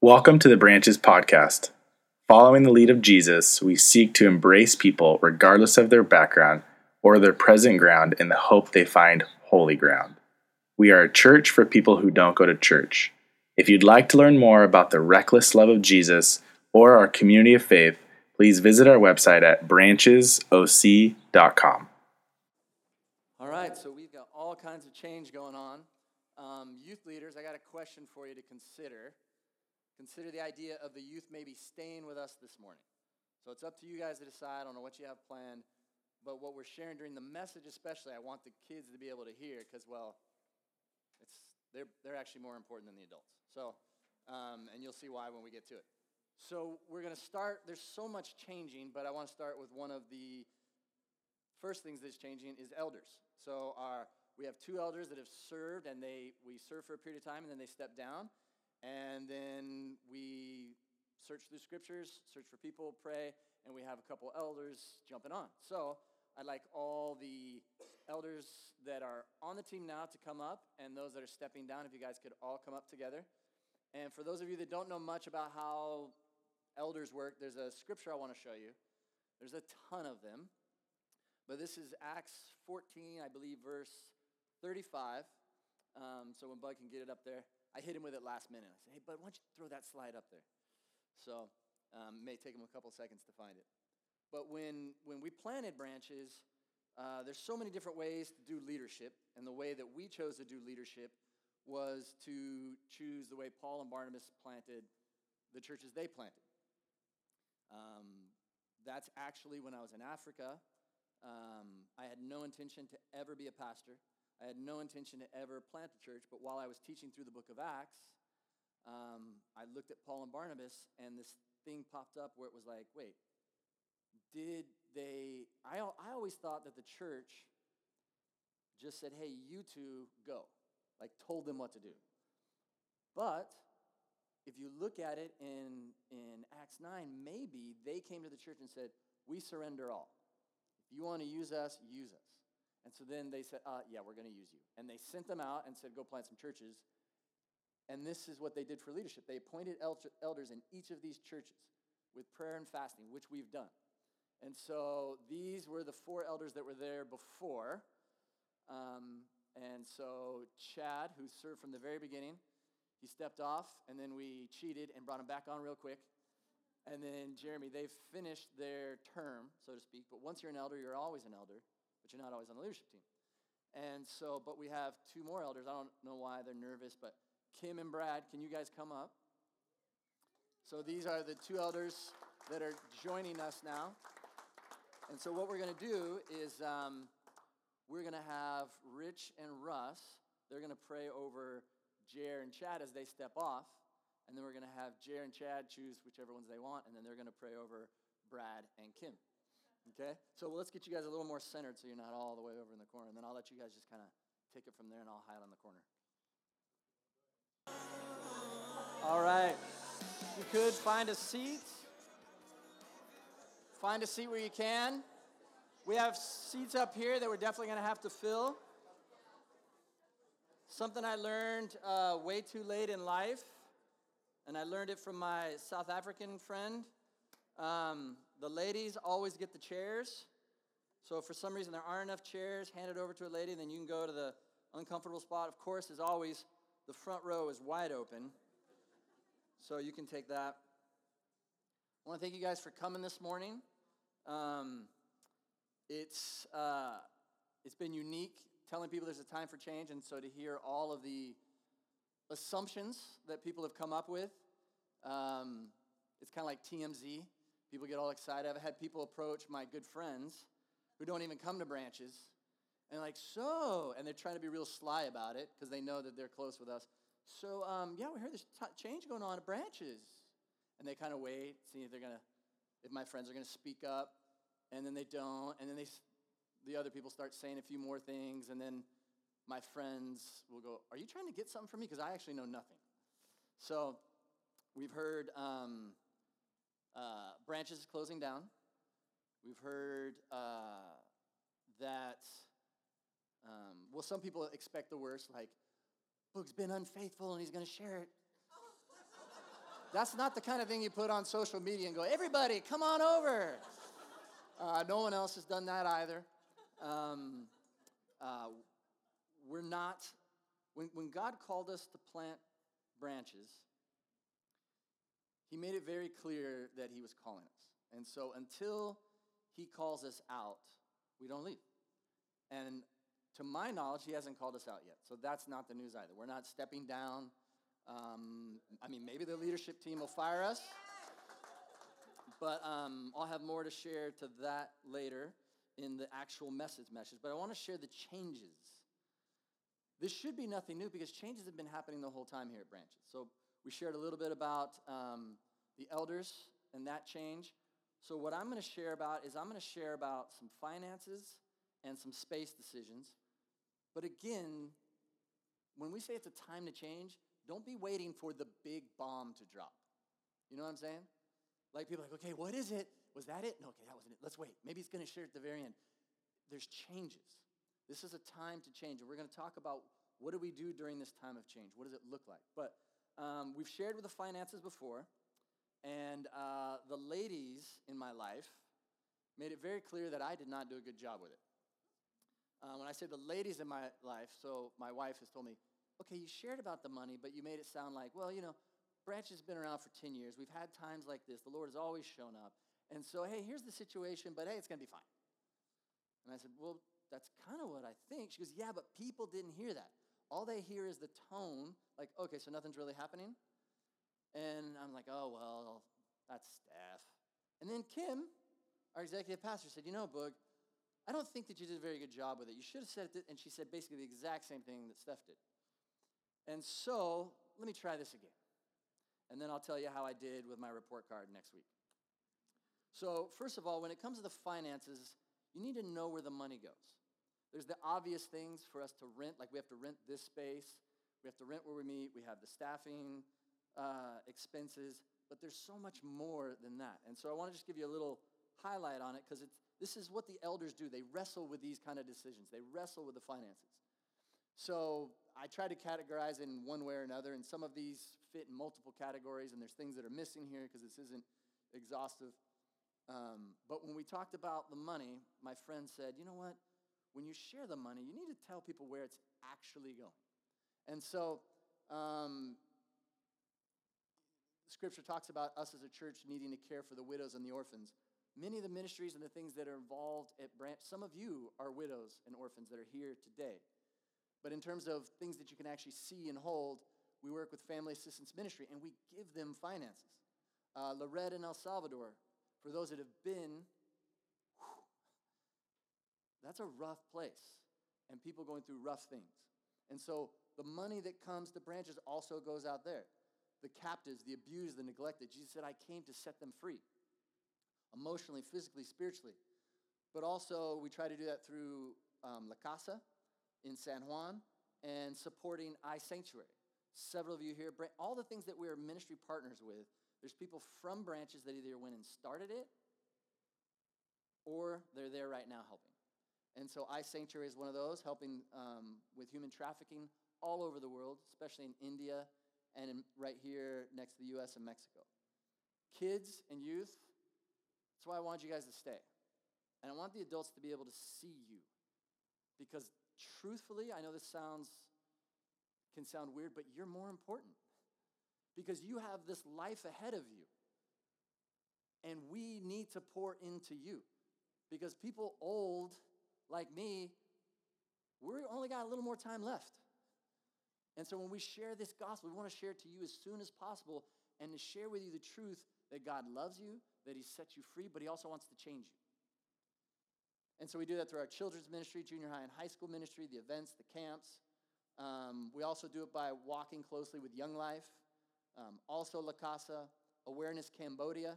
Welcome to the Branches Podcast. Following the lead of Jesus, we seek to embrace people regardless of their background or their present ground in the hope they find holy ground. We are a church for people who don't go to church. If you'd like to learn more about the reckless love of Jesus or our community of faith, please visit our website at branchesoc.com. All right, so we've got all kinds of change going on. Youth leaders, I got a question for you to consider. Consider the idea of the youth maybe staying with us this morning. So it's up to you guys to decide. I don't know what you have planned, but what we're sharing during the message especially, I want the kids to be able to hear because, well, they're actually more important than the adults. So, and you'll see why when we get to it. So we're going to start. There's so much changing, but I want to start with one of the first things that's changing is elders. So we have two elders that have served, and we served for a period of time, and then they stepped down. And then we search through scriptures, search for people, pray, and we have a couple elders jumping on. So I'd like all the elders that are on the team now to come up, and those that are stepping down, if you guys could all come up together. And for those of you that don't know much about how elders work, there's a scripture I want to show you. There's a ton of them. But this is Acts 14, I believe, verse 35. So when Bud can get it up there. I hit him with it last minute. I said, hey, Bud, why don't you throw that slide up there? So it may take him a couple seconds to find it. But when we planted Branches, there's so many different ways to do leadership. And the way that we chose to do leadership was to choose the way Paul and Barnabas planted the churches they planted. That's actually when I was in Africa. I had no intention to ever be a pastor. I had no intention to ever plant a church, but while I was teaching through the book of Acts, I looked at Paul and Barnabas, and this thing popped up where it was like, wait, I always thought that the church just said, hey, you two go, like told them what to do. But if you look at it in Acts 9, maybe they came to the church and said, we surrender all. If you want to use us, use us. And so then they said, yeah, we're going to use you. And they sent them out and said, go plant some churches. And this is what they did for leadership. They appointed elders in each of these churches with prayer and fasting, which we've done. And so these were the four elders that were there before. And so Chad, who served from the very beginning, he stepped off, and then we cheated and brought him back on real quick. And then Jeremy, they've finished their term, so to speak. But once you're an elder, you're always an elder. But you're not always on the leadership team. And so, but we have two more elders. I don't know why they're nervous, but Kim and Brad, can you guys come up? So these are the two elders that are joining us now. And so what we're going to do is we're going to have Rich and Russ. They're going to pray over Jer and Chad as they step off. And then we're going to have Jer and Chad choose whichever ones they want. And then they're going to pray over Brad and Kim. Okay, so let's get you guys a little more centered so you're not all the way over in the corner. And then I'll let you guys just kind of take it from there and I'll hide on the corner. All right. You could find a seat. Find a seat where you can. We have seats up here that we're definitely going to have to fill. Something I learned way too late in life, and I learned it from my South African friend. The ladies always get the chairs. So if for some reason there aren't enough chairs, hand it over to a lady, then you can go to the uncomfortable spot. Of course, as always, the front row is wide open. So you can take that. I want to thank you guys for coming this morning. It's been unique telling people there's a time for change, and so to hear all of the assumptions that people have come up with, it's kind of like TMZ. People get all excited. I've had people approach my good friends who don't even come to Branches. And like, and they're trying to be real sly about it because they know that they're close with us. So, yeah, we heard there's change going on at Branches. And they kind of wait, see if they're going to, if my friends are going to speak up. And then they don't. And then the other people start saying a few more things. And then my friends will go, are you trying to get something from me? Because I actually know nothing. So we've heard... Branches is closing down. We've heard that, well, some people expect the worst, like, Boog's been unfaithful and he's going to share it. That's not the kind of thing you put on social media and go, everybody, come on over. No one else has done that either. We're not, when God called us to plant branches, he made it very clear that he was calling us. And so until he calls us out, we don't leave. And to my knowledge, he hasn't called us out yet. So that's not the news either. We're not stepping down. Maybe the leadership team will fire us. But I'll have more to share to that later in the actual message. But I want to share the changes. This should be nothing new because changes have been happening the whole time here at Branches. So we shared a little bit about the elders and that change. So what I'm going to share about is some finances and some space decisions. But again, when we say it's a time to change, don't be waiting for the big bomb to drop. You know what I'm saying? Like people are like, okay, what is it? Was that it? No, okay, that wasn't it. Let's wait. Maybe he's going to share it at the very end. There's changes. This is a time to change. And we're going to talk about what do we do during this time of change? What does it look like? But we've shared with the finances before. And the ladies in my life made it very clear that I did not do a good job with it. When I say the ladies in my life, so my wife has told me, okay, you shared about the money, but you made it sound like, well, you know, Branch has been around for 10 years. We've had times like this. The Lord has always shown up. And so, hey, here's the situation, but, hey, it's going to be fine. And I said, well, that's kind of what I think. She goes, yeah, but people didn't hear that. All they hear is the tone, like, okay, so nothing's really happening. And I'm like, oh, well, that's staff. And then Kim, our executive pastor, said, you know, Boog, I don't think that you did a very good job with it. You should have said it. And she said basically the exact same thing that Steph did. And so let me try this again. And then I'll tell you how I did with my report card next week. So first of all, when it comes to the finances, you need to know where the money goes. There's the obvious things for us to rent, like we have to rent this space. We have to rent where we meet. We have the staffing expenses, but there's so much more than that. And so I want to just give you a little highlight on it because this is what the elders do. They wrestle with these kind of decisions. They wrestle with the finances. So I try to categorize in one way or another, and some of these fit in multiple categories, and there's things that are missing here because this isn't exhaustive. But when we talked about the money, my friend said, you know what? When you share the money, you need to tell people where it's actually going. And so Scripture talks about us as a church needing to care for the widows and the orphans. Many of the ministries and the things that are involved at Branch, some of you are widows and orphans that are here today. But in terms of things that you can actually see and hold, we work with Family Assistance Ministry, and we give them finances. La Red in El Salvador, for those that have been, that's a rough place, and people going through rough things. And so the money that comes to Branches also goes out there. The captives, the abused, the neglected. Jesus said, I came to set them free, emotionally, physically, spiritually. But also, we try to do that through La Casa in San Juan and supporting iSanctuary. Several of you here, all the things that we are ministry partners with, there's people from Branches that either went and started it or they're there right now helping. And so iSanctuary is one of those, helping with human trafficking all over the world, especially in India and right here next to the U.S. and Mexico. Kids and youth, that's why I want you guys to stay. And I want the adults to be able to see you. Because truthfully, I know this can sound weird, but you're more important. Because you have this life ahead of you. And we need to pour into you. Because people old, like me, we only got a little more time left. And so when we share this gospel, we want to share it to you as soon as possible and to share with you the truth that God loves you, that he set you free, but he also wants to change you. And so we do that through our children's ministry, junior high and high school ministry, the events, the camps. We also do it by walking closely with Young Life, also La Casa, Awareness Cambodia,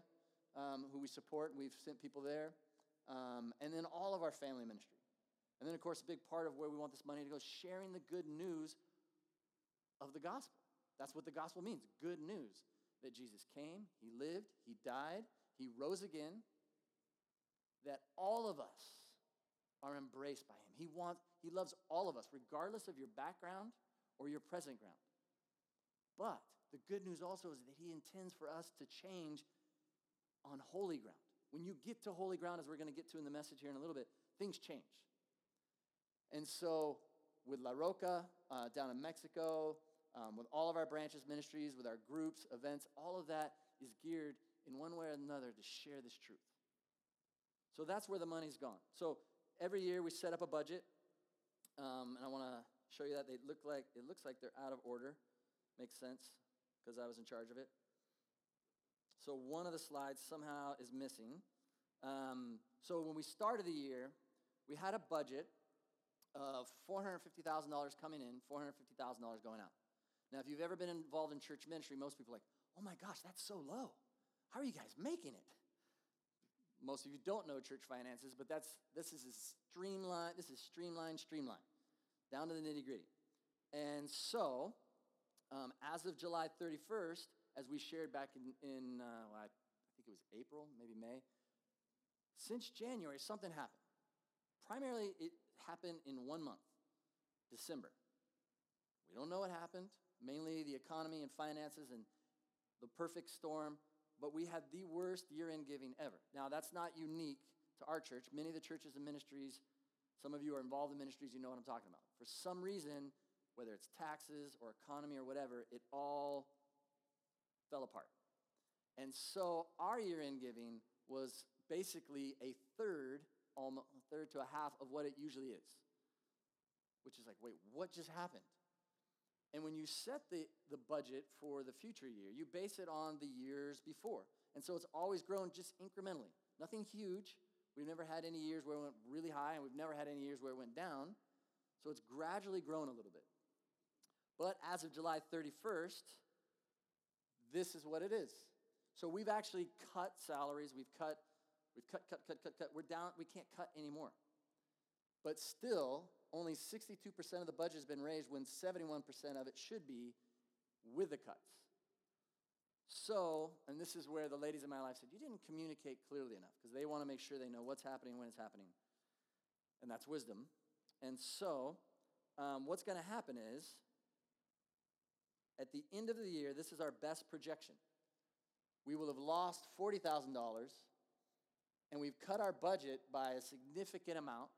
who we support. We've sent people there. And then all of our family ministry. And then, of course, a big part of where we want this money to go is sharing the good news of the gospel. That's what the gospel means, good news, that Jesus came, he lived, he died, he rose again, that all of us are embraced by him. He loves all of us, regardless of your background or your present ground. But the good news also is that he intends for us to change on holy ground. When you get to holy ground, as we're going to get to in the message here in a little bit, things change. And so with La Roca down in Mexico, with all of our branches, ministries, with our groups, events, all of that is geared in one way or another to share this truth. So that's where the money's gone. So every year we set up a budget, and I want to show you that. It looks like they're out of order. Makes sense, because I was in charge of it. So one of the slides somehow is missing. So when we started the year, we had a budget of $450,000 coming in, $450,000 going out. Now, if you've ever been involved in church ministry, most people are like, oh my gosh, that's so low. How are you guys making it? Most of you don't know church finances, but this is streamlined, down to the nitty-gritty. And so, as of July 31st, as we shared back in I think it was April, maybe May, since January, something happened. Primarily, it happened in 1 month, December. We don't know what happened, mainly the economy and finances and the perfect storm, but we had the worst year-end giving ever. Now, that's not unique to our church. Many of the churches and ministries, some of you are involved in ministries, you know what I'm talking about. For some reason, whether it's taxes or economy or whatever, it all fell apart. And so our year-end giving was basically a third to a half of what it usually is, which is like, wait, what just happened? And when you set the budget for the future year, you base it on the years before. And so it's always grown just incrementally. Nothing huge. We've never had any years where it went really high, and we've never had any years where it went down. So it's gradually grown a little bit. But as of July 31st, this is what it is. So we've actually cut salaries. We've cut. We're down. We can't cut anymore. But still, only 62% of the budget has been raised when 71% of it should be with the cuts. So, and this is where the ladies in my life said, you didn't communicate clearly enough, because they want to make sure they know what's happening when it's happening. And that's wisdom. And so what's going to happen is at the end of the year, this is our best projection. We will have lost $40,000, and we've cut our budget by a significant amount.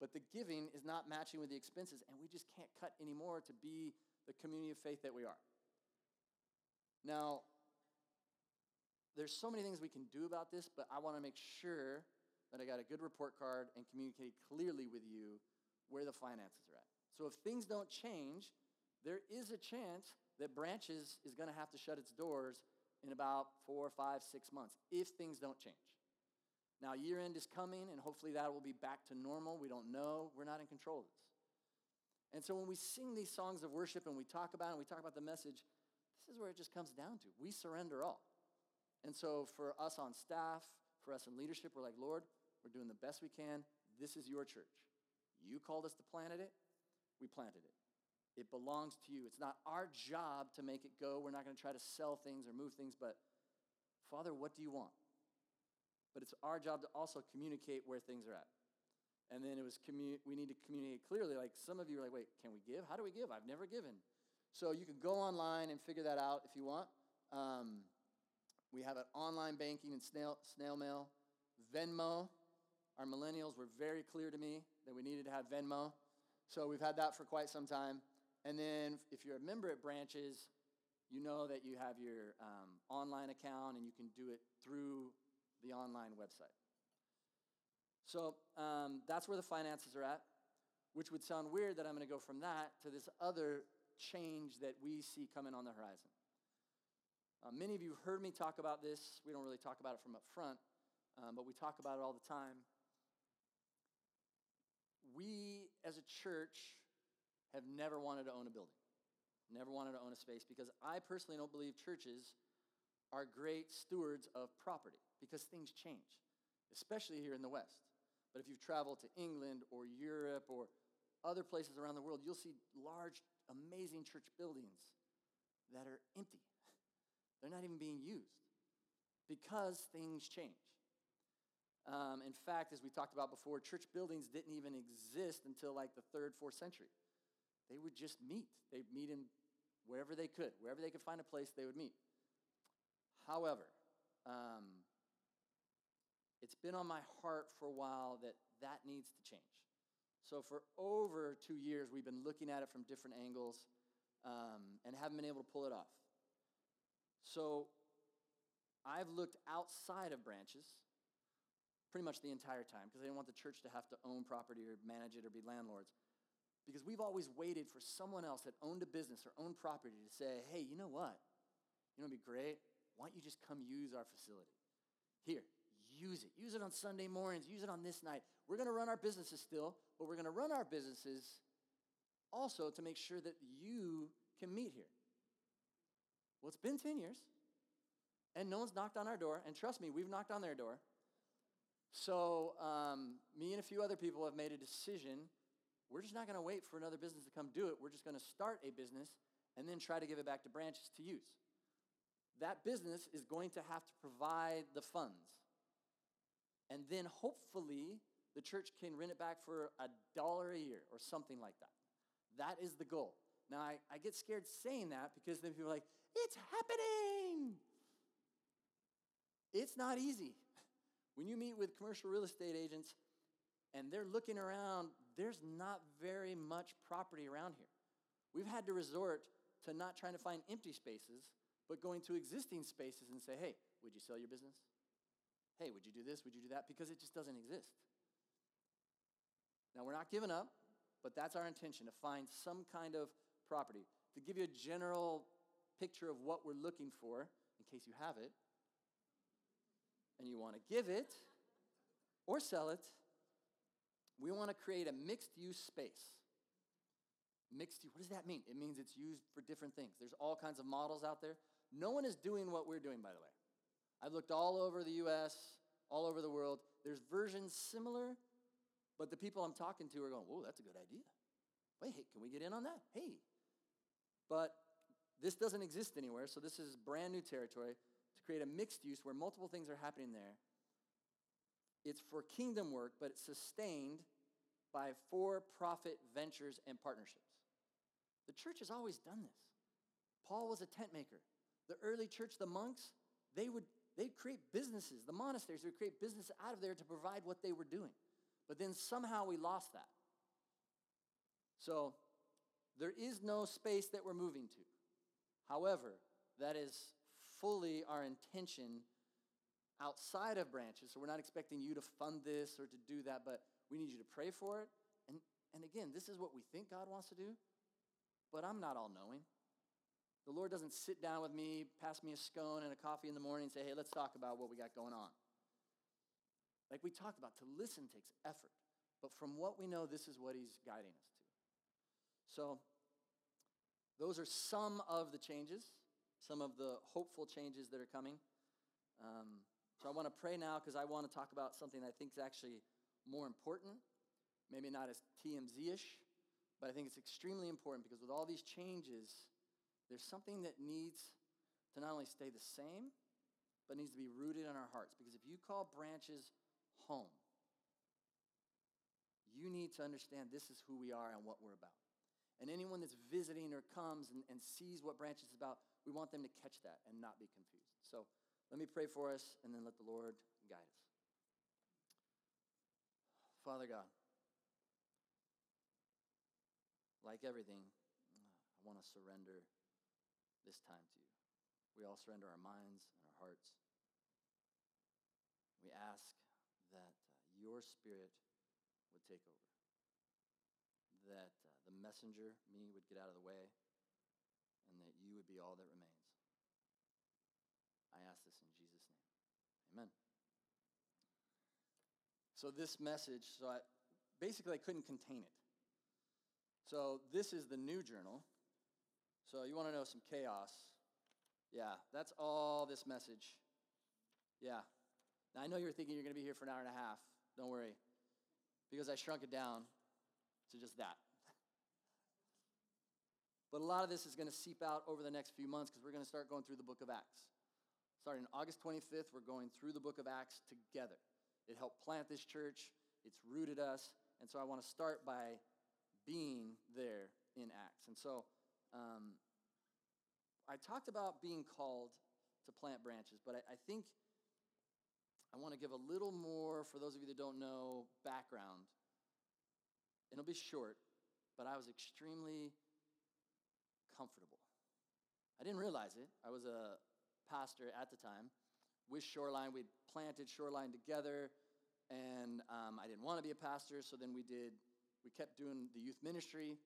But the giving is not matching with the expenses, and we just can't cut anymore to be the community of faith that we are. Now, there's so many things we can do about this, but I want to make sure that I got a good report card and communicate clearly with you where the finances are at. So if things don't change, there is a chance that Branches is going to have to shut its doors in about 4, 5, 6 months if things don't change. Now, year-end is coming, and hopefully that will be back to normal. We don't know. We're not in control of this. And so when we sing these songs of worship and we talk about it and we talk about the message, this is where it just comes down to. We surrender all. And so for us on staff, for us in leadership, we're like, Lord, we're doing the best we can. This is your church. You called us to plant it. We planted it. It belongs to you. It's not our job to make it go. We're not going to try to sell things or move things, but Father, what do you want? But it's our job to also communicate where things are at. And then we need to communicate clearly. Like some of you are like, wait, can we give? How do we give? I've never given. So you can go online and figure that out if you want. We have an online banking and snail mail. Venmo. Our millennials were very clear to me that we needed to have Venmo. So we've had that for quite some time. And then if you're a member at Branches, you know that you have your online account and you can do it through the online website. So that's where the finances are at, which would sound weird that I'm going to go from that to this other change that we see coming on the horizon. Many of you heard me talk about this. We don't really talk about it from up front, but we talk about it all the time. We, as a church, have never wanted to own a building, never wanted to own a space, because I personally don't believe churches are great stewards of property, because things change, especially here in the West. But if you've traveled to England or Europe or other places around the world, you'll see large, amazing church buildings that are empty. They're not even being used because things change. In fact, as we talked about before, church buildings didn't even exist until like the 3rd, 4th century. they would just meet. They'd meet in wherever they could. Wherever they could find a place, they would meet. However, it's been on my heart for a while that needs to change. So for over 2 years, we've been looking at it from different angles and haven't been able to pull it off. So I've looked outside of Branches pretty much the entire time because I didn't want the church to have to own property or manage it or be landlords, because we've always waited for someone else that owned a business or owned property to say, hey, you know what? You know what would be great? Why don't you just come use our facility? Here, use it. Use it on Sunday mornings. Use it on this night. We're going to run our businesses still, but we're going to run our businesses also to make sure that you can meet here. Well, it's been 10 years, and no one's knocked on our door. And trust me, we've knocked on their door. So me and a few other people have made a decision. We're just not going to wait for another business to come do it. We're just going to start a business and then try to give it back to Branches to use. That business is going to have to provide the funds. And then hopefully the church can rent it back for $1 a year or something like that. That is the goal. Now, I get scared saying that because then people are like, it's happening. It's not easy. When you meet with commercial real estate agents and they're looking around, there's not very much property around here. We've had to resort to not trying to find empty spaces, but going to existing spaces and say, hey, would you sell your business? Hey, would you do this? Would you do that? Because it just doesn't exist. Now, we're not giving up, but that's our intention, to find some kind of property. To give you a general picture of what we're looking for, in case you have it, and you want to give it or sell it, we want to create a mixed-use space. Mixed-use, what does that mean? It means it's used for different things. There's all kinds of models out there. No one is doing what we're doing, by the way. I've looked all over the U.S., all over the world. There's versions similar, but the people I'm talking to are going, whoa, that's a good idea. Wait, hey, can we get in on that? Hey. But this doesn't exist anywhere, so this is brand new territory to create a mixed use where multiple things are happening there. It's for kingdom work, but it's sustained by for-profit ventures and partnerships. The church has always done this. Paul was a tent maker. The early church, the monks, they'd create businesses. The monasteries would create business out of there to provide what they were doing. But then somehow we lost that. So there is no space that we're moving to. However, that is fully our intention outside of Branches. So we're not expecting you to fund this or to do that, but we need you to pray for it. And again, this is what we think God wants to do, but I'm not all-knowing. The Lord doesn't sit down with me, pass me a scone and a coffee in the morning and say, hey, let's talk about what we got going on. Like we talked about, to listen takes effort. But from what we know, this is what he's guiding us to. So those are some of the changes, some of the hopeful changes that are coming. So I want to pray now because I want to talk about something that I think is actually more important, maybe not as TMZ-ish, but I think it's extremely important because with all these changes, there's something that needs to not only stay the same, but needs to be rooted in our hearts. Because if you call Branches home, you need to understand this is who we are and what we're about. And anyone that's visiting or comes and sees what Branches is about, we want them to catch that and not be confused. So let me pray for us and then let the Lord guide us. Father God, like everything, I want to surrender this time to you. We all surrender our minds and our hearts. We ask that your Spirit would take over, that the messenger, me, would get out of the way, and that you would be all that remains. I ask this in Jesus' name. Amen. So this message, I couldn't contain it. So this is the new journal. So you want to know some chaos. Yeah, that's all this message. Yeah. Now, I know you're thinking you're going to be here for an hour and a half. Don't worry, because I shrunk it down to just that. But a lot of this is going to seep out over the next few months because we're going to start going through the book of Acts. Starting August 25th, we're going through the book of Acts together. It helped plant this church. It's rooted us. And so I want to start by being there in Acts. And so I talked about being called to plant branches, but I think I want to give a little more, for those of you that don't know, background. It'll be short, but I was extremely comfortable. I didn't realize it. I was a pastor at the time with Shoreline. We planted Shoreline together, and I didn't want to be a pastor, so then we kept doing the youth ministry,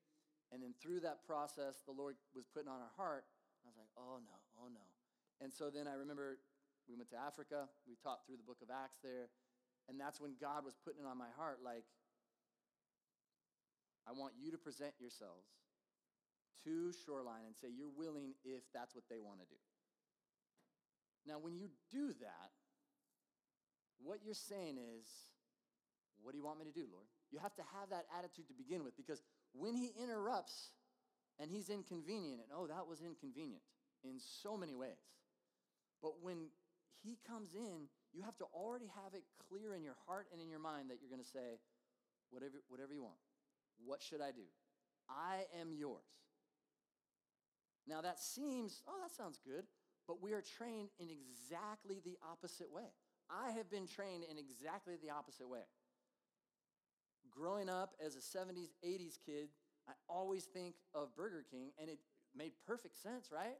and then through that process, the Lord was putting on our heart. I was like, oh no. And so then I remember we went to Africa. We taught through the book of Acts there. And that's when God was putting it on my heart, like, I want you to present yourselves to Shoreline and say you're willing if that's what they want to do. Now, when you do that, what you're saying is, what do you want me to do, Lord? You have to have that attitude to begin with, because when he interrupts and he's inconvenient, and that was inconvenient in so many ways. But when he comes in, you have to already have it clear in your heart and in your mind that you're going to say, whatever you want. What should I do? I am yours. Now that seems, that sounds good, but we are trained in exactly the opposite way. I have been trained in exactly the opposite way. Growing up as a 70s, 80s kid, I always think of Burger King, and it made perfect sense, right?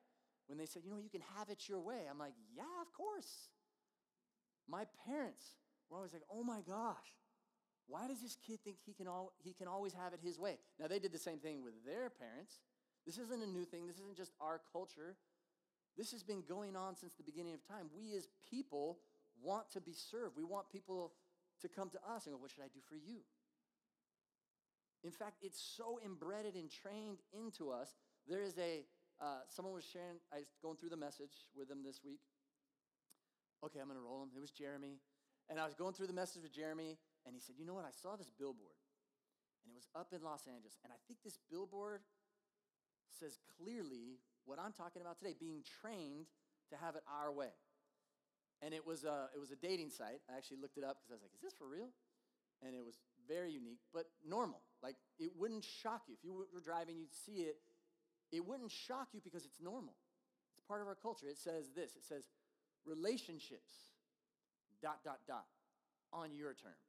When they said, you can have it your way. I'm like, yeah, of course. My parents were always like, oh my gosh, why does this kid think he can always have it his way? Now, they did the same thing with their parents. This isn't a new thing. This isn't just our culture. This has been going on since the beginning of time. We as people want to be served. We want people to come to us and go, what should I do for you? In fact, it's so embedded and trained into us. There is someone was sharing, I was going through the message with them this week. Okay, I'm going to roll him. It was Jeremy. And I was going through the message with Jeremy, and he said, you know what? I saw this billboard, and it was up in Los Angeles. And I think this billboard says clearly what I'm talking about today, being trained to have it our way. And it was a dating site. I actually looked it up because I was like, is this for real? And it was very unique, but normal. Like, it wouldn't shock you. If you were driving, you'd see it. It wouldn't shock you because it's normal. It's part of our culture. It says this. It says, relationships, ... on your terms.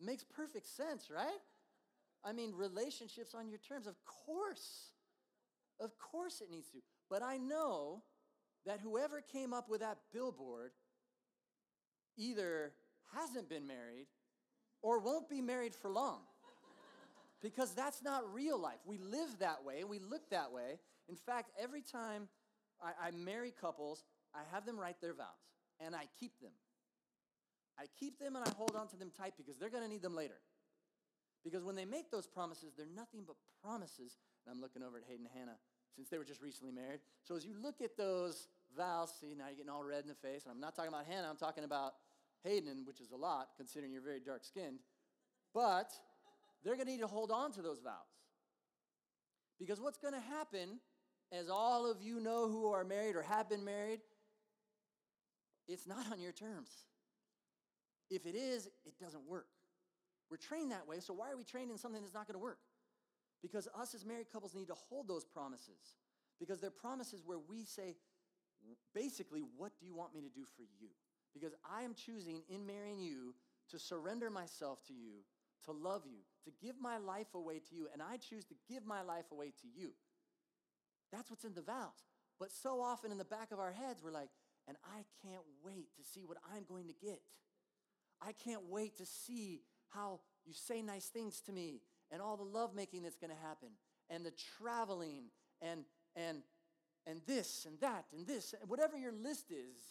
Makes perfect sense, right? I mean, relationships on your terms. Of course. Of course it needs to. But I know that whoever came up with that billboard either hasn't been married or won't be married for long. Because that's not real life. We live that way. We look that way. In fact, every time I marry couples, I have them write their vows. And I keep them. I keep them and I hold on to them tight because they're going to need them later. Because when they make those promises, they're nothing but promises. And I'm looking over at Hayden and Hannah since they were just recently married. So as you look at those vows, see, now you're getting all red in the face. And I'm not talking about Hannah. I'm talking about Hayden, which is a lot considering you're very dark-skinned. But they're going to need to hold on to those vows. Because what's going to happen, as all of you know who are married or have been married, it's not on your terms. If it is, it doesn't work. We're trained that way, so why are we trained in something that's not going to work? Because us as married couples need to hold those promises. Because they're promises where we say, basically, what do you want me to do for you? Because I am choosing in marrying you to surrender myself to you, to love you, to give my life away to you, and I choose to give my life away to you. That's what's in the vows. But so often in the back of our heads, we're like, and I can't wait to see what I'm going to get. I can't wait to see how you say nice things to me and all the lovemaking that's going to happen and the traveling and this and that and this. And whatever your list is,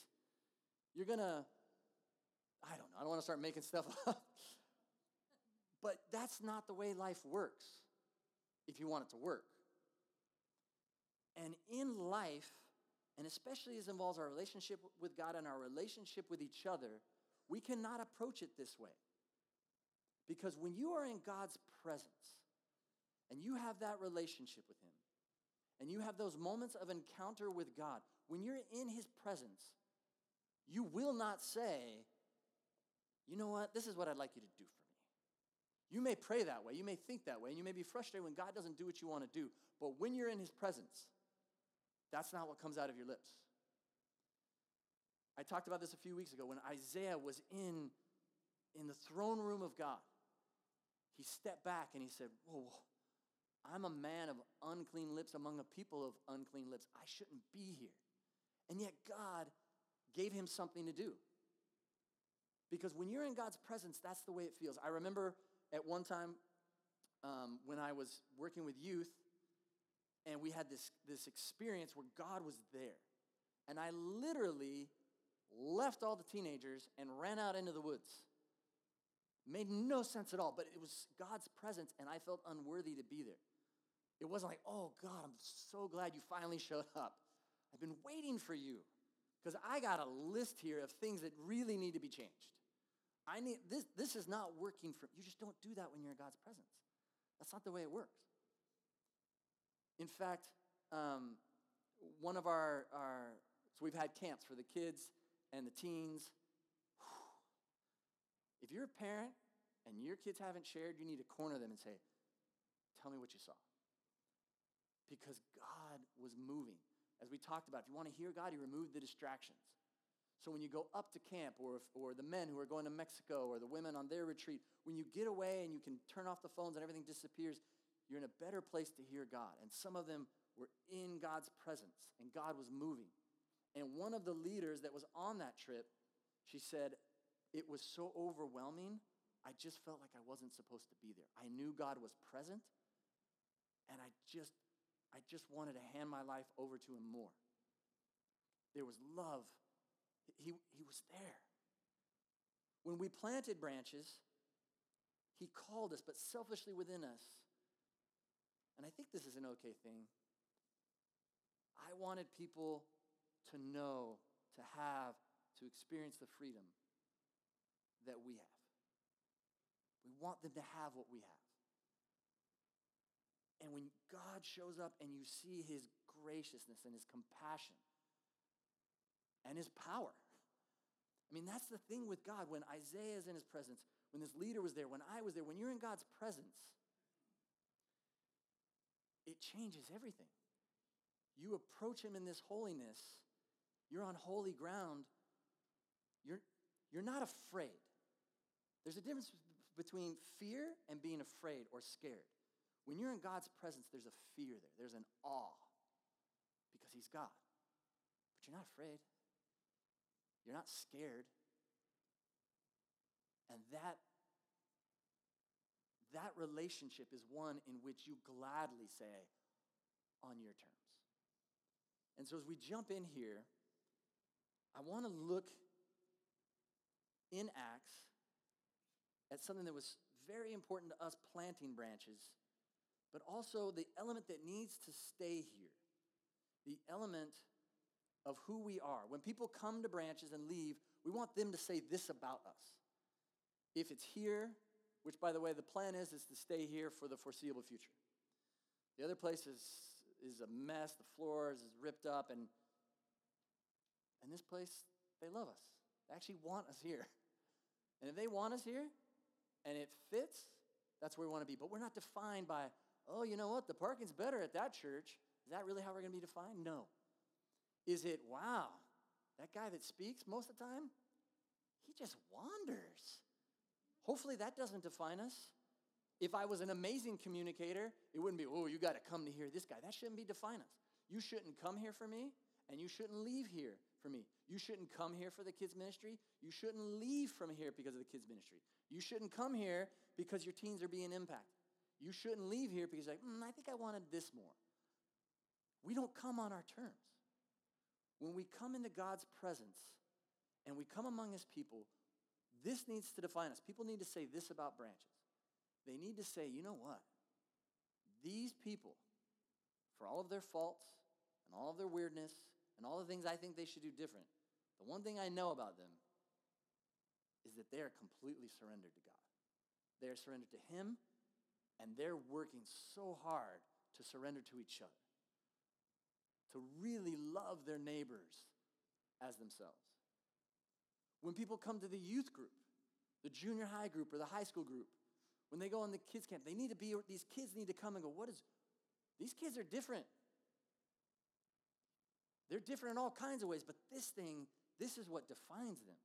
you're going to, I don't know, I don't want to start making stuff up. But that's not the way life works if you want it to work. And in life, and especially as it involves our relationship with God and our relationship with each other, we cannot approach it this way. Because when you are in God's presence and you have that relationship with him and you have those moments of encounter with God, when you're in his presence, you will not say, you know what, this is what I'd like you to do for me. You may pray that way, you may think that way, and you may be frustrated when God doesn't do what you want to do. But when you're in his presence, that's not what comes out of your lips. I talked about this a few weeks ago. When Isaiah was in the throne room of God, he stepped back and he said, whoa, I'm a man of unclean lips among a people of unclean lips. I shouldn't be here. And yet God gave him something to do. Because when you're in God's presence, that's the way it feels. I remember at one time when I was working with youth, and we had this experience where God was there. And I literally left all the teenagers and ran out into the woods. Made no sense at all, but it was God's presence, and I felt unworthy to be there. It wasn't like, oh, God, I'm so glad you finally showed up. I've been waiting for you, because I got a list here of things that really need to be changed. I need this is not working for you. Just don't do that when you're in God's presence. That's not the way it works. In fact, one of our so we've had camps for the kids and the teens. If you're a parent and your kids haven't shared, you need to corner them and say, tell me what you saw. Because God was moving. As we talked about, if you want to hear God, he removed the distractions. So when you go up to camp or the men who are going to Mexico or the women on their retreat, when you get away and you can turn off the phones and everything disappears, you're in a better place to hear God. And some of them were in God's presence, and God was moving. And one of the leaders that was on that trip, she said, it was so overwhelming, I just felt like I wasn't supposed to be there. I knew God was present, and I just wanted to hand my life over to him more. There was love. He was there. When we planted Branches, he called us, but selfishly within us, and I think this is an okay thing, I wanted people to know, to have, to experience the freedom that we have. We want them to have what we have. And when God shows up and you see his graciousness and his compassion and his power, I mean, that's the thing with God. When Isaiah is in his presence, when this leader was there, when I was there, when you're in God's presence, it changes everything. You approach him in this holiness, you're on holy ground, you're not afraid. There's a difference between fear and being afraid or scared. When you're in God's presence, there's a fear there. There's an awe because he's God. But you're not afraid. You're not scared. And that relationship is one in which you gladly say, on your terms. And so as we jump in here, I want to look in Acts at something that was very important to us planting Branches, but also the element that needs to stay here, the element of who we are. When people come to Branches and leave, we want them to say this about us. If it's here, which, by the way, the plan is to stay here for the foreseeable future. The other place is a mess. The floors is ripped up, and this place, they love us. They actually want us here. And if they want us here and it fits, that's where we want to be. But we're not defined by, oh, you know what, the parking's better at that church. Is that really how we're going to be defined? No. Is it, wow, that guy that speaks most of the time, he just wanders. Hopefully that doesn't define us. If I was an amazing communicator, it wouldn't be, oh, you got to come to hear this guy. That shouldn't be define us. You shouldn't come here for me, and you shouldn't leave here for me. You shouldn't come here for the kids' ministry. You shouldn't leave from here because of the kids' ministry. You shouldn't come here because your teens are being impacted. You shouldn't leave here because you're like, I think I wanted this more. We don't come on our terms. When we come into God's presence and we come among his people, this needs to define us. People need to say this about Branches. They need to say, you know what? These people, for all of their faults and all of their weirdness, and all the things I think they should do different, the one thing I know about them is that they are completely surrendered to God. They are surrendered to him, and they're working so hard to surrender to each other, to really love their neighbors as themselves. When people come to the youth group, the junior high group or the high school group, When they go on the kids camp, they need to be, these kids need to come and go, these kids are different. They're different in all kinds of ways, but this is what defines them.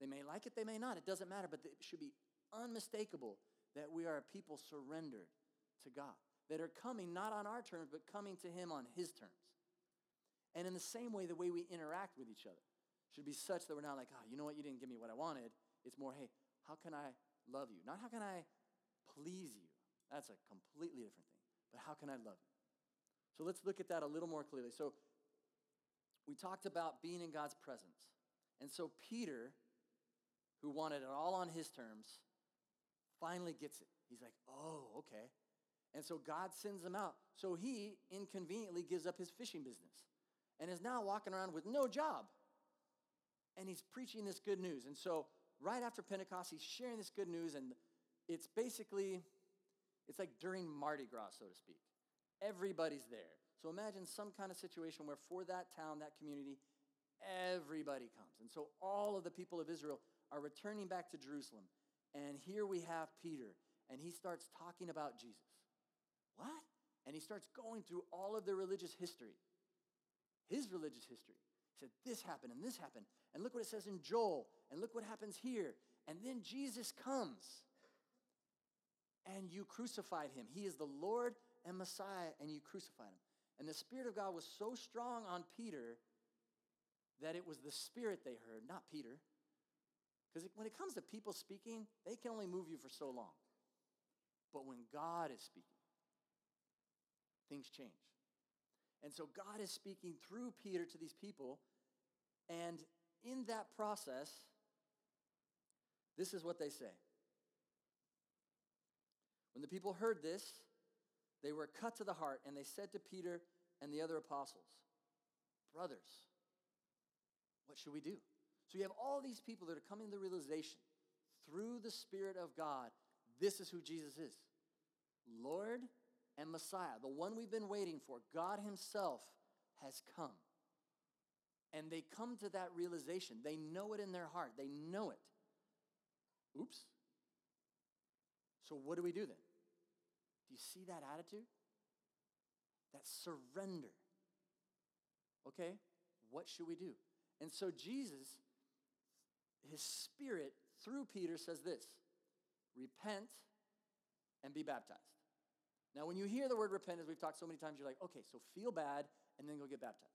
They may like it, they may not, it doesn't matter, but it should be unmistakable that we are a people surrendered to God, that are coming not on our terms, but coming to him on his terms. And in the same way, the way we interact with each other should be such that we're not like, oh, you know what, you didn't give me what I wanted. It's more, hey, how can I love you? Not how can I please you. That's a completely different thing. But how can I love you? So let's look at that a little more clearly. So we talked about being in God's presence. And so Peter, who wanted it all on his terms, finally gets it. He's like, oh, okay. And so God sends him out. So he inconveniently gives up his fishing business and is now walking around with no job. And he's preaching this good news. And so right after Pentecost, he's sharing this good news, and it's basically, it's like during Mardi Gras, so to speak. Everybody's there. So imagine some kind of situation where for that town, that community, everybody comes. And so all of the people of Israel are returning back to Jerusalem. And here we have Peter, and he starts talking about Jesus. What? And he starts going through all of the religious history, his religious history. He said, this happened, and look what it says in Joel, and look what happens here. And then Jesus comes, and you crucified him. He is the Lord and Messiah, and you crucified him. And the Spirit of God was so strong on Peter that it was the Spirit they heard, not Peter. Because when it comes to people speaking, they can only move you for so long. But when God is speaking, things change. And so God is speaking through Peter to these people. And in that process, this is what they say. When the people heard this, they were cut to the heart, and they said to Peter and the other apostles, brothers, what should we do? So you have all these people that are coming to the realization through the Spirit of God, this is who Jesus is. Lord and Messiah, the one we've been waiting for, God himself has come. And they come to that realization. They know it in their heart. They know it. Oops. So what do we do then? Do you see that attitude? That surrender. Okay, what should we do? And so Jesus, his Spirit through Peter says this, repent and be baptized. Now, when you hear the word repent, as we've talked so many times, you're like, okay, so feel bad and then go get baptized.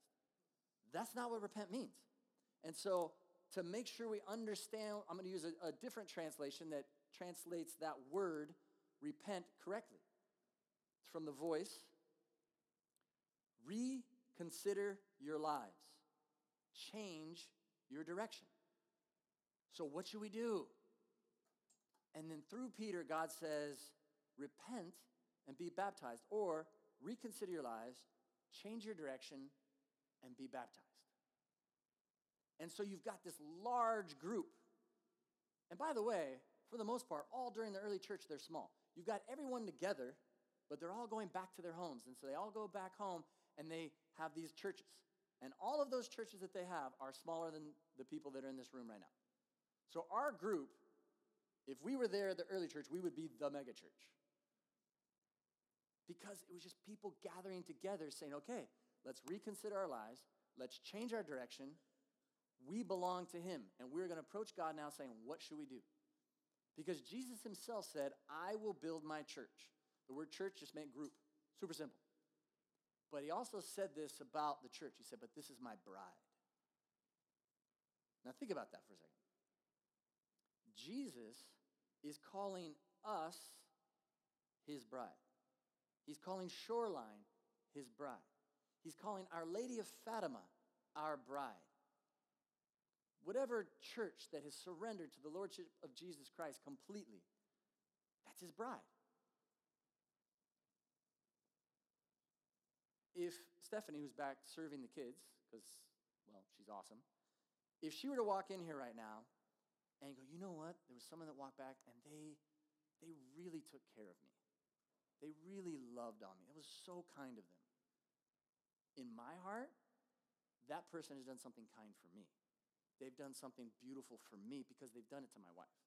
That's not what repent means. And so to make sure we understand, I'm going to use a different translation that translates that word repent correctly. It's from the Voice. Reconsider your lives. Change your direction. So what should we do? And then through Peter, God says, repent and be baptized, or reconsider your lives, change your direction, and be baptized. And so you've got this large group. And by the way, for the most part, all during the early church, they're small. You've got everyone together, but they're all going back to their homes. And so they all go back home, and they have these churches. And all of those churches that they have are smaller than the people that are in this room right now. So our group, if we were there at the early church, we would be the mega church. Because it was just people gathering together saying, okay, let's reconsider our lives. Let's change our direction. We belong to him. And we're going to approach God now saying, what should we do? Because Jesus himself said, I will build my church. The word church just meant group. Super simple. But he also said this about the church. He said, but this is my bride. Now think about that for a second. Jesus is calling us his bride. He's calling Shoreline his bride. He's calling Our Lady of Fatima our bride. Whatever church that has surrendered to the Lordship of Jesus Christ completely, that's his bride. If Stephanie, who's back serving the kids, because, well, she's awesome, if she were to walk in here right now and go, you know what, there was someone that walked back and they really took care of me. They really loved on me. It was so kind of them. In my heart, that person has done something kind for me. They've done something beautiful for me because they've done it to my wife.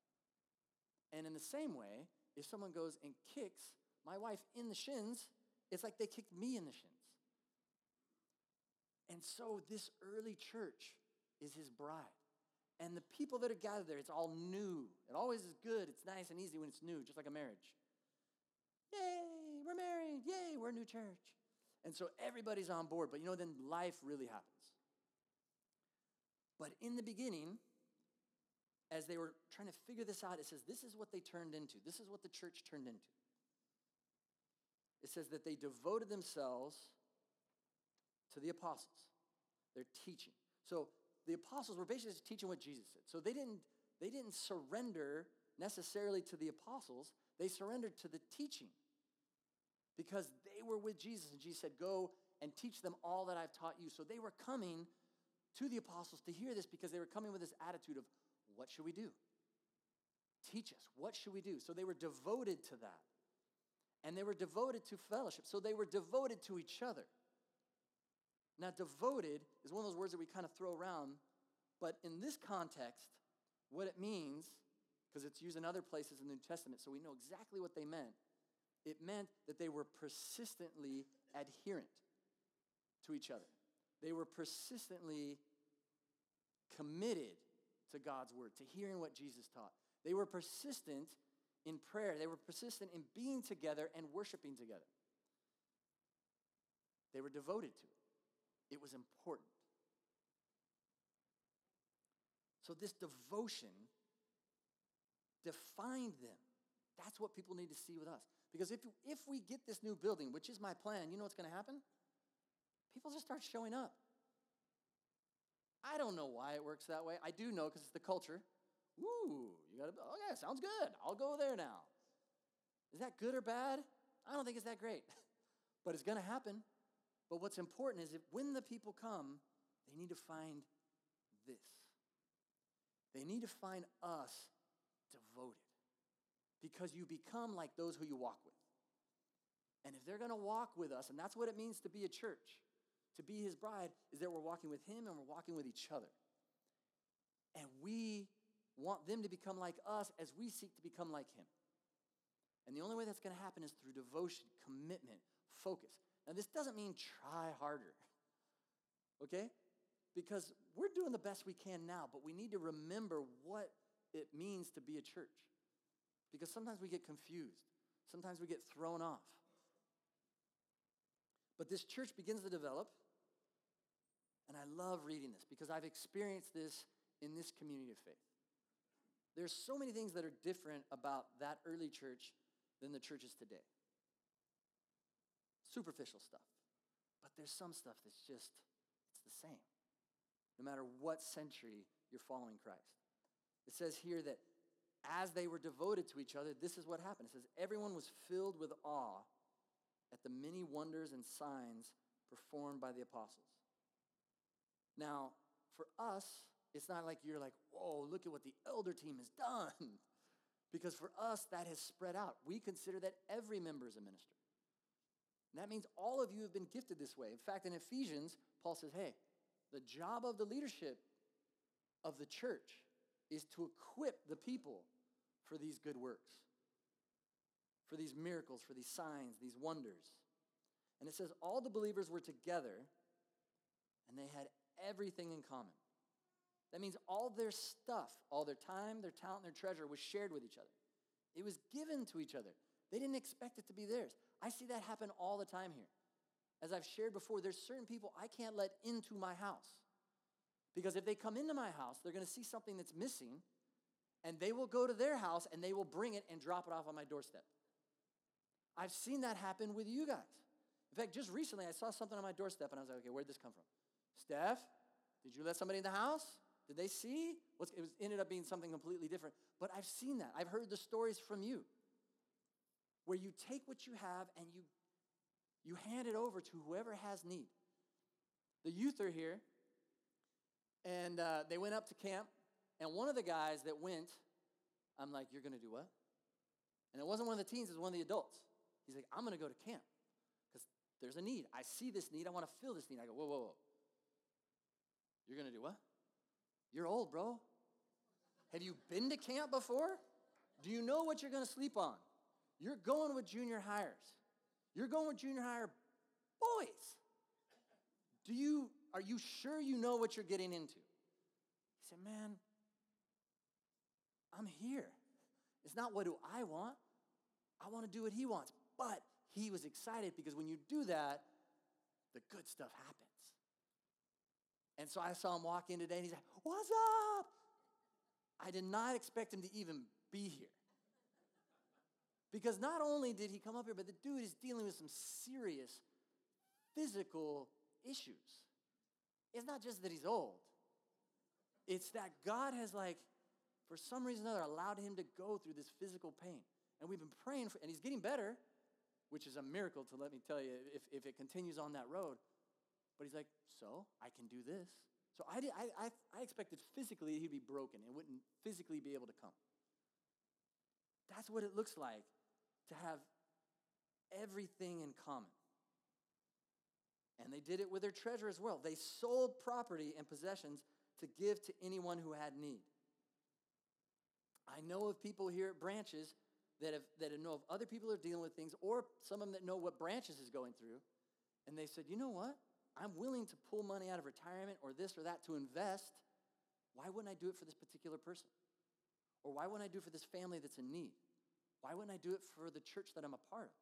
And in the same way, if someone goes and kicks my wife in the shins, it's like they kicked me in the shins. And so this early church is his bride. And the people that are gathered there, it's all new. It always is good. It's nice and easy when it's new, just like a marriage. Yay, we're married. Yay, we're a new church. And so everybody's on board. But, then life really happens. But in the beginning, as they were trying to figure this out, it says this is what they turned into. This is what the church turned into. It says that they devoted themselves to the apostles, their teaching. So the apostles were basically just teaching what Jesus said. So they didn't surrender necessarily to the apostles. They surrendered to the teaching because they were with Jesus. And Jesus said, go and teach them all that I've taught you. So they were coming to the apostles to hear this because they were coming with this attitude of, what should we do? Teach us. What should we do? So they were devoted to that. And they were devoted to fellowship. So they were devoted to each other. Now, devoted is one of those words that we kind of throw around, but in this context, what it means, because it's used in other places in the New Testament, so we know exactly what they meant. It meant that they were persistently adherent to each other. They were persistently committed to God's word, to hearing what Jesus taught. They were persistent in prayer. They were persistent in being together and worshiping together. They were devoted to it. It was important. So this devotion defined them. That's what people need to see with us. Because if we get this new building, which is my plan, you know what's going to happen? People just start showing up. I don't know why it works that way. I do know because it's the culture. Ooh, okay, sounds good. I'll go there now. Is that good or bad? I don't think it's that great. But it's going to happen. But what's important is if when the people come, they need to find this. They need to find us devoted. Because you become like those who you walk with. And if they're going to walk with us, and that's what it means to be a church, to be his bride, is that we're walking with him and we're walking with each other. And we want them to become like us as we seek to become like him. And the only way that's going to happen is through devotion, commitment, focus. Now, this doesn't mean try harder, okay? Because we're doing the best we can now, but we need to remember what it means to be a church. Because sometimes we get confused. Sometimes we get thrown off. But this church begins to develop, and I love reading this because I've experienced this in this community of faith. There's so many things that are different about that early church than the churches today. Superficial stuff. But there's some stuff that's just, it's the same. No matter what century you're following Christ. It says here that as they were devoted to each other, this is what happened. It says, everyone was filled with awe at the many wonders and signs performed by the apostles. Now, for us, it's not like you're like, whoa, look at what the elder team has done. Because for us, that has spread out. We consider that every member is a minister. And that means all of you have been gifted this way. In fact, in Ephesians, Paul says, hey, the job of the leadership of the church is to equip the people for these good works, for these miracles, for these signs, these wonders. And it says all the believers were together and they had everything in common. That means all their stuff, all their time, their talent, their treasure was shared with each other. It was given to each other. They didn't expect it to be theirs. I see that happen all the time here. As I've shared before, there's certain people I can't let into my house. Because if they come into my house, they're going to see something that's missing, and they will go to their house, and they will bring it and drop it off on my doorstep. I've seen that happen with you guys. In fact, just recently, I saw something on my doorstep, and I was like, okay, where'd this come from? Steph, did you let somebody in the house? Did they see? Ended up being something completely different. But I've seen that. I've heard the stories from you, where you take what you have and you hand it over to whoever has need. The youth are here, and they went up to camp, and one of the guys that went, I'm like, you're going to do what? And it wasn't one of the teens, it was one of the adults. He's like, I'm going to go to camp because there's a need. I see this need. I want to fill this need. I go, whoa. You're going to do what? You're old, bro. Have you been to camp before? Do you know what you're going to sleep on? You're going with junior hires. You're going with junior hire boys. Are you sure you know what you're getting into? He said, man, I'm here. It's not what do I want. I want to do what he wants. But he was excited because when you do that, the good stuff happens. And so I saw him walk in today, and he's like, what's up? I did not expect him to even be here. Because not only did he come up here, but the dude is dealing with some serious physical issues. It's not just that he's old. It's that God has, like, for some reason or another, allowed him to go through this physical pain. And we've been praying for, and he's getting better, which is a miracle, to let me tell you, if it continues on that road. But he's like, so I can do this. So I expected physically he'd be broken and wouldn't physically be able to come. That's what it looks like to have everything in common. And they did it with their treasure as well. They sold property and possessions to give to anyone who had need. I know of people here at Branches that know of other people who are dealing with things, or some of them that know what Branches is going through, and they said, you know what? I'm willing to pull money out of retirement or this or that to invest. Why wouldn't I do it for this particular person? Or why wouldn't I do it for this family that's in need? Why wouldn't I do it for the church that I'm a part of?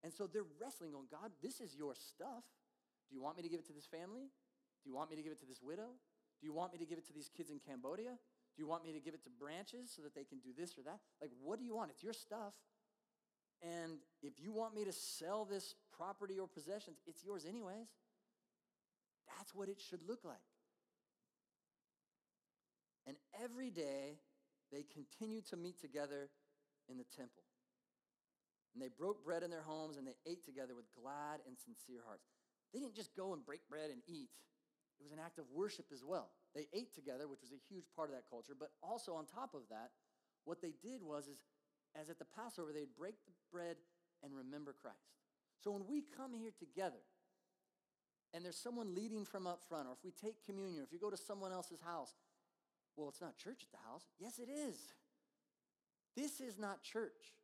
And so they're wrestling on, God, this is your stuff. Do you want me to give it to this family? Do you want me to give it to this widow? Do you want me to give it to these kids in Cambodia? Do you want me to give it to Branches so that they can do this or that? Like, what do you want? It's your stuff. And if you want me to sell this property or possessions, it's yours anyways. That's what it should look like. And every day, they continued to meet together in the temple. And they broke bread in their homes, and they ate together with glad and sincere hearts. They didn't just go and break bread and eat. It was an act of worship as well. They ate together, which was a huge part of that culture. But also on top of that, what they did was, as at the Passover, they'd break the bread and remember Christ. So when we come here together, and there's someone leading from up front, or if we take communion, or if you go to someone else's house, well, it's not church at the house. Yes, it is. This is not church.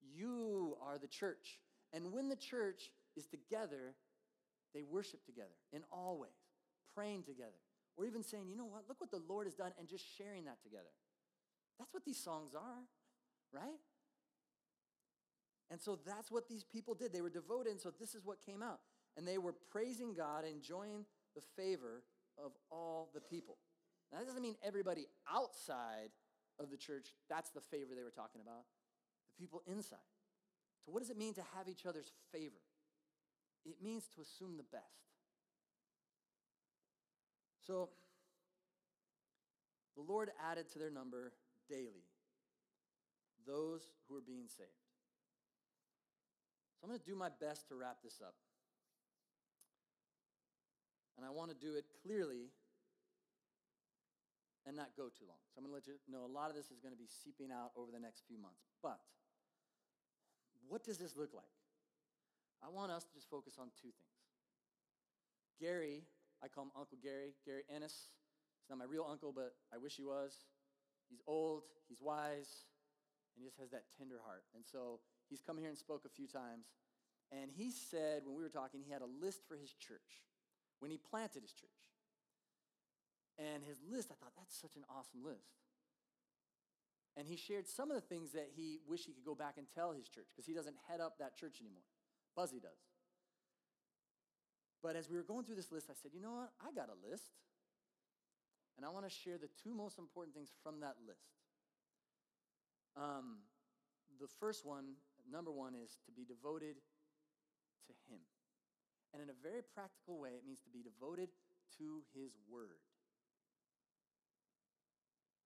You are the church. And when the church is together, they worship together in all ways, praying together, or even saying, you know what, look what the Lord has done, and just sharing that together. That's what these songs are, right? And so that's what these people did. They were devoted, and so this is what came out. And they were praising God, enjoying the favor of all the people. Now, that doesn't mean everybody outside of the church, that's the favor they were talking about. The people inside. So what does it mean to have each other's favor? It means to assume the best. So the Lord added to their number daily those who were being saved. So I'm going to do my best to wrap this up. And I want to do it clearly and not go too long. So I'm going to let you know a lot of this is going to be seeping out over the next few months. But what does this look like? I want us to just focus on two things. Gary, I call him Uncle Gary, Gary Ennis. He's not my real uncle, but I wish he was. He's old, he's wise, and he just has that tender heart. And so he's come here and spoke a few times. And he said, when we were talking, he had a list for his church. When he planted his church. And his list, I thought, that's such an awesome list. And he shared some of the things that he wished he could go back and tell his church, because he doesn't head up that church anymore. Buzzy does. But as we were going through this list, I said, you know what? I got a list. And I want to share the two most important things from that list. The first one, number one, is to be devoted to him. And in a very practical way, it means to be devoted to his word.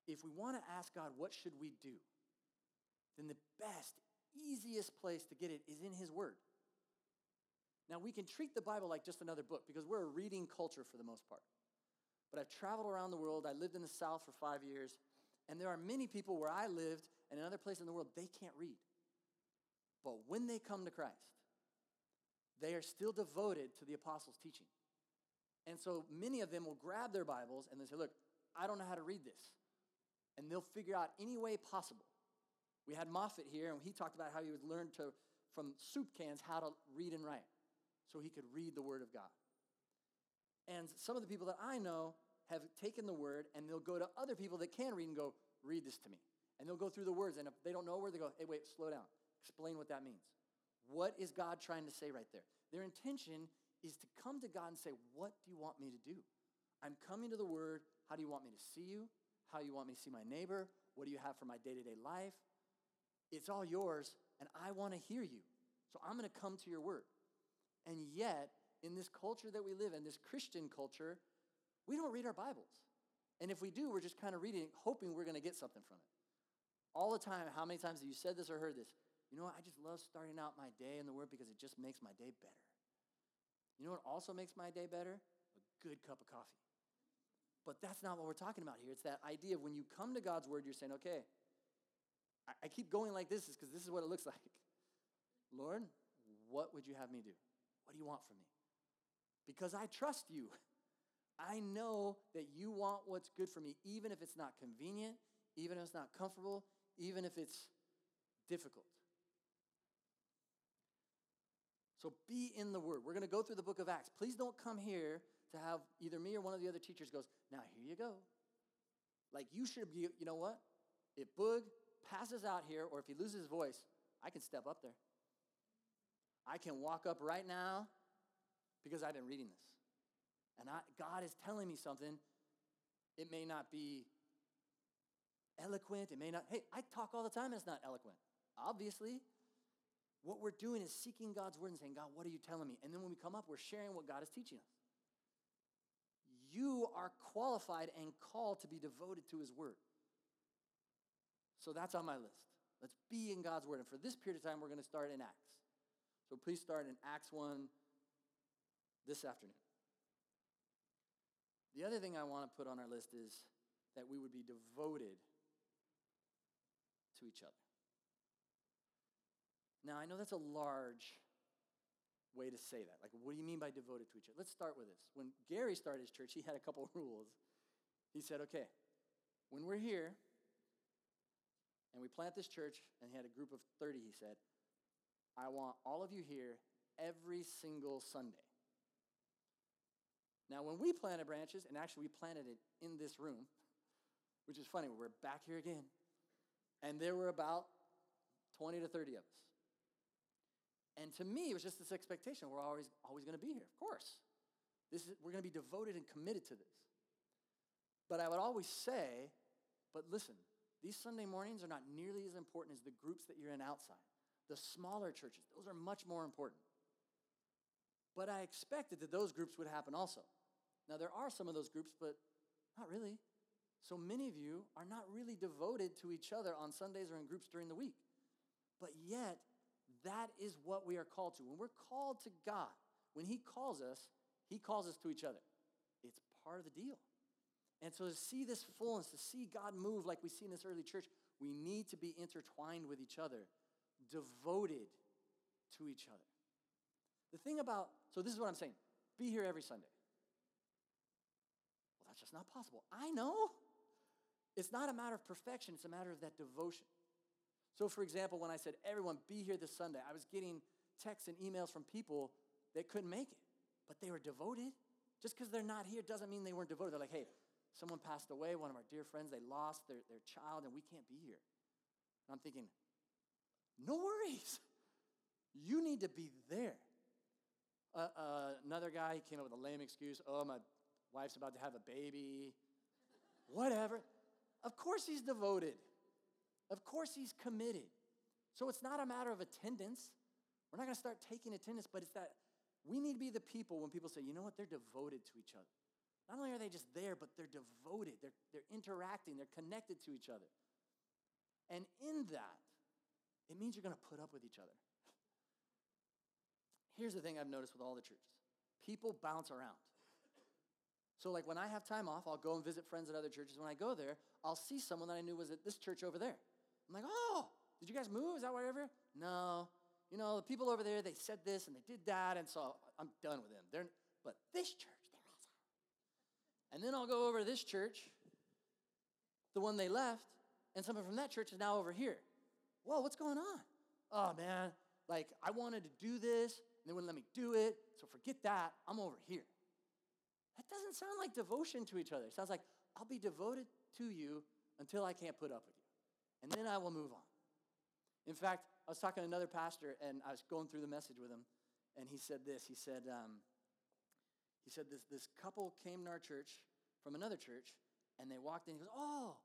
If we want to ask God, what should we do? Then the best, easiest place to get it is in his word. Now, we can treat the Bible like just another book because we're a reading culture for the most part. But I've traveled around the world. I lived in the South for 5 years. And there are many people where I lived and in other places in the world, they can't read. But when they come to Christ, they are still devoted to the apostles' teaching. And so many of them will grab their Bibles and they say, look, I don't know how to read this. And they'll figure out any way possible We had Moffat here, and he talked about how he would learn from soup cans how to read and write so he could read the Word of God. And some of the people that I know have taken the Word, and they'll go to other people that can read and go, read this to me. And they'll go through the words, and if they don't know a word, they go, hey, wait, slow down. Explain what that means. What is God trying to say right there? Their intention is to come to God and say, what do you want me to do? I'm coming to the Word. How do you want me to see you? How do you want me to see my neighbor? What do you have for my day-to-day life? It's all yours, and I want to hear you. So I'm going to come to your Word. And yet, in this culture that we live in, this Christian culture, we don't read our Bibles. And if we do, we're just kind of reading, hoping we're going to get something from it. All the time, how many times have you said this or heard this? You know what? I just love starting out my day in the Word because it just makes my day better. You know what also makes my day better? A good cup of coffee. But that's not what we're talking about here. It's that idea of when you come to God's Word, you're saying, okay, I keep going like this because this is what it looks like. Lord, what would you have me do? What do you want from me? Because I trust you. I know that you want what's good for me, even if it's not convenient, even if it's not comfortable, even if it's difficult. So be in the Word. We're going to go through the book of Acts. Please don't come here to have either me or one of the other teachers goes, now here you go. Like you should be, you know what? If Boog passes out here or if he loses his voice, I can step up there. I can walk up right now because I've been reading this. And God is telling me something. It may not be eloquent. It may not. Hey, I talk all the time and it's not eloquent. Obviously, what we're doing is seeking God's Word and saying, God, what are you telling me? And then when we come up, we're sharing what God is teaching us. You are qualified and called to be devoted to His Word. So that's on my list. Let's be in God's Word. And for this period of time, we're going to start in Acts. So please start in Acts 1 this afternoon. The other thing I want to put on our list is that we would be devoted to each other. Now, I know that's a large way to say that. Like, what do you mean by devoted to each other? Let's start with this. When Gary started his church, he had a couple rules. He said, okay, when we're here and we plant this church, and he had a group of 30, he said, I want all of you here every single Sunday. Now, when we planted Branches, and actually we planted it in this room, which is funny, we're back here again, and there were about 20 to 30 of us. And to me, it was just this expectation, we're always going to be here, of course. We're going to be devoted and committed to this. But I would always say, but listen, these Sunday mornings are not nearly as important as the groups that you're in outside. The smaller churches, those are much more important. But I expected that those groups would happen also. Now, there are some of those groups, but not really. So many of you are not really devoted to each other on Sundays or in groups during the week. But yet, that is what we are called to. When we're called to God, when He calls us to each other. It's part of the deal. And so to see this fullness, to see God move like we see in this early church, we need to be intertwined with each other, devoted to each other. The thing about, so this is what I'm saying, be here every Sunday. Well, that's just not possible. I know. It's not a matter of perfection. It's a matter of that devotion. So, for example, when I said, everyone, be here this Sunday, I was getting texts and emails from people that couldn't make it, but they were devoted. Just because they're not here doesn't mean they weren't devoted. They're like, hey, someone passed away, one of our dear friends, they lost their child, and we can't be here. And I'm thinking, no worries. You need to be there. Another guy, he came up with a lame excuse. Oh, my wife's about to have a baby. Whatever. Of course he's devoted. Of course he's committed. So it's not a matter of attendance. We're not going to start taking attendance, but it's that we need to be the people when people say, you know what, they're devoted to each other. Not only are they just there, but they're devoted. They're interacting. They're connected to each other. And in that, it means you're going to put up with each other. Here's the thing I've noticed with all the churches. People bounce around. So like when I have time off, I'll go and visit friends at other churches. When I go there, I'll see someone that I knew was at this church over there. I'm like, oh, did you guys move? Is that wherever? No. You know, the people over there, they said this and they did that. And so I'm done with them. But this church, they're awesome. And then I'll go over to this church, the one they left. And someone from that church is now over here. whoa, what's going on? Oh, man, like I wanted to do this, and they wouldn't let me do it, so forget that. I'm over here. That doesn't sound like devotion to each other. It sounds like I'll be devoted to you until I can't put up with you, and then I will move on. In fact, I was talking to another pastor, and I was going through the message with him, and he said this. He said, this couple came to our church from another church, and they walked in. He goes, oh,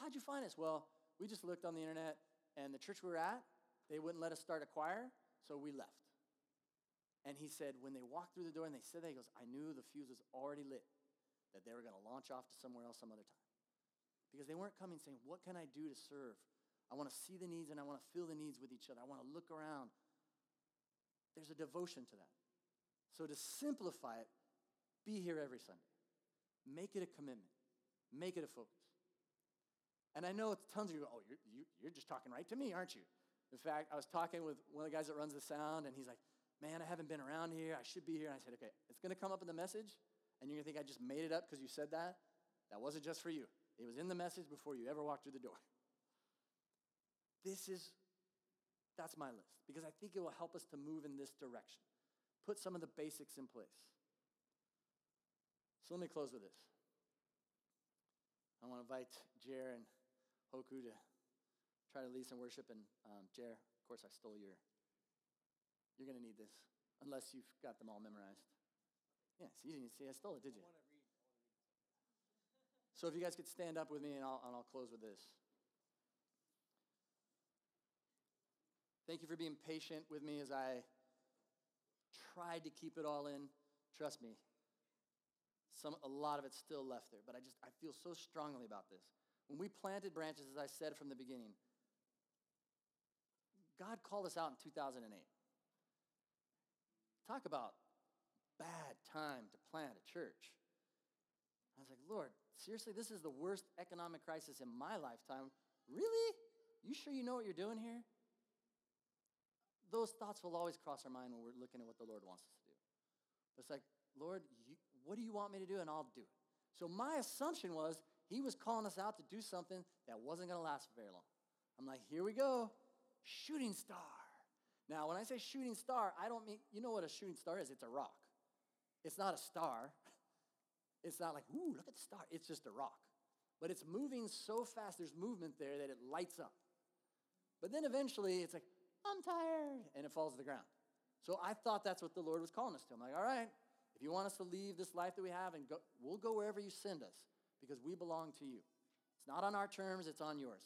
how'd you find us? Well, we just looked on the internet, and the church we were at, they wouldn't let us start a choir, so we left. And he said, when they walked through the door and they said that, he goes, I knew the fuse was already lit, that they were going to launch off to somewhere else some other time. Because they weren't coming saying, what can I do to serve? I want to see the needs and I want to feel the needs with each other. I want to look around. There's a devotion to that. So to simplify it, be here every Sunday. Make it a commitment. Make it a focus. And I know it's tons of you, oh, you're just talking right to me, aren't you? In fact, I was talking with one of the guys that runs the sound, and he's like, man, I haven't been around here. I should be here. And I said, okay, it's going to come up in the message, and you're going to think I just made it up because you said that. That wasn't just for you. It was in the message before you ever walked through the door. That's my list, because I think it will help us to move in this direction. Put some of the basics in place. So let me close with this. I want to invite Jer and Hoku to try to lead some worship. And Jer, of course, I stole your, you're going to need this, unless you've got them all memorized. Yeah, it's easy. You see, I stole it, did you? So if you guys could stand up with me, and I'll close with this. Thank you for being patient with me as I tried to keep it all in. Trust me, a lot of it's still left there, but I feel so strongly about this. When we planted Branches, as I said from the beginning, God called us out in 2008. Talk about bad time to plant a church. I was like, Lord, seriously, this is the worst economic crisis in my lifetime. Really? You sure you know what you're doing here? Those thoughts will always cross our mind when we're looking at what the Lord wants us to do. But it's like, Lord, what do you want me to do? And I'll do it. So my assumption was he was calling us out to do something that wasn't going to last very long. I'm like, here we go, shooting star. Now, when I say shooting star, I don't mean, you know what a shooting star is? It's a rock. It's not a star. It's not like, ooh, look at the star. It's just a rock. But it's moving so fast, there's movement there that it lights up. But then eventually it's like, I'm tired, and it falls to the ground. So I thought that's what the Lord was calling us to. I'm like, all right, if you want us to leave this life that we have, and go, we'll go wherever you send us, because we belong to you. It's not on our terms, it's on yours.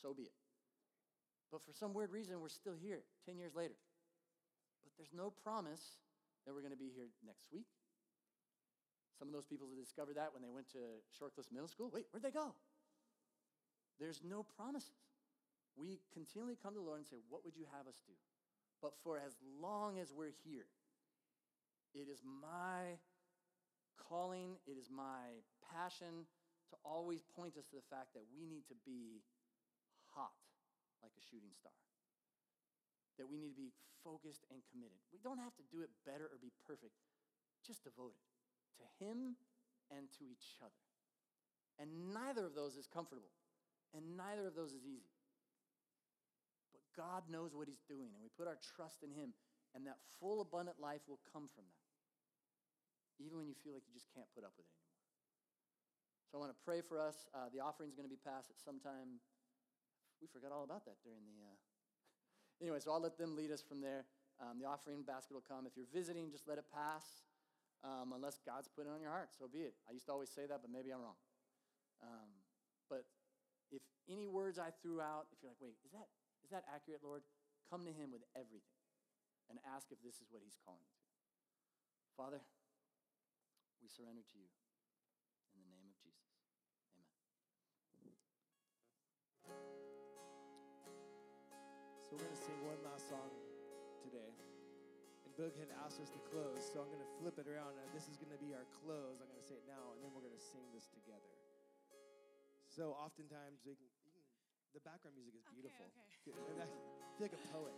So be it. But for some weird reason, we're still here 10 years later. But there's no promise that we're going to be here next week. Some of those people discovered that when they went to Shorecliff Middle School. Wait, where'd they go? There's no promises. We continually come to the Lord and say, what would you have us do? But for as long as we're here, it is my calling, it is my passion to always point us to the fact that we need to be hot like a shooting star, that we need to be focused and committed. We don't have to do it better or be perfect, just devoted to him and to each other. And neither of those is comfortable, and neither of those is easy. God knows what he's doing, and we put our trust in him, and that full, abundant life will come from that, even when you feel like you just can't put up with it anymore. So I want to pray for us. The offering's going to be passed at some time. We forgot all about that during the... Anyway, so I'll let them lead us from there. The offering basket will come. If you're visiting, just let it pass, unless God's put it on your heart. So be it. I used to always say that, but maybe I'm wrong. But if any words I threw out, if you're like, wait, is that accurate, Lord? Come to him with everything and ask if this is what he's calling you to. Father, we surrender to you in the name of Jesus. Amen. So we're going to sing one last song today. And Boog had asked us to close, so I'm going to flip it around. And this is going to be our close. I'm going to say it now, and then we're going to sing this together. So oftentimes we can... The background music is beautiful. Okay. I feel like a poet.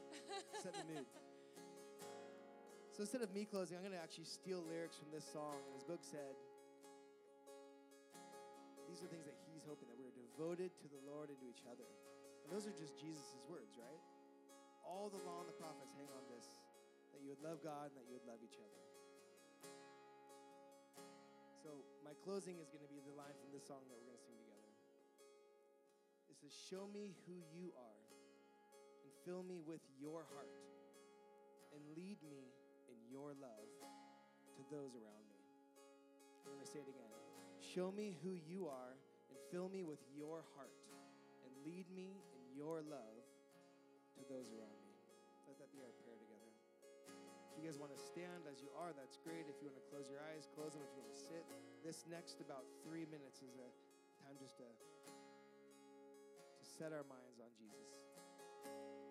Set the mood. So instead of me closing, I'm going to actually steal lyrics from this song. As Boog said, these are things that he's hoping, that we're devoted to the Lord and to each other. And those are just Jesus' words, right? All the law and the prophets hang on this, that you would love God and that you would love each other. So my closing is going to be the line from this song that we're going to sing together. It says, show me who you are and fill me with your heart and lead me in your love to those around me. I'm going to say it again. Show me who you are and fill me with your heart and lead me in your love to those around me. Let that be our prayer together. If you guys want to stand as you are, that's great. If you want to close your eyes, close them. If you want to sit, this next about 3 minutes is a time just to set our minds on Jesus.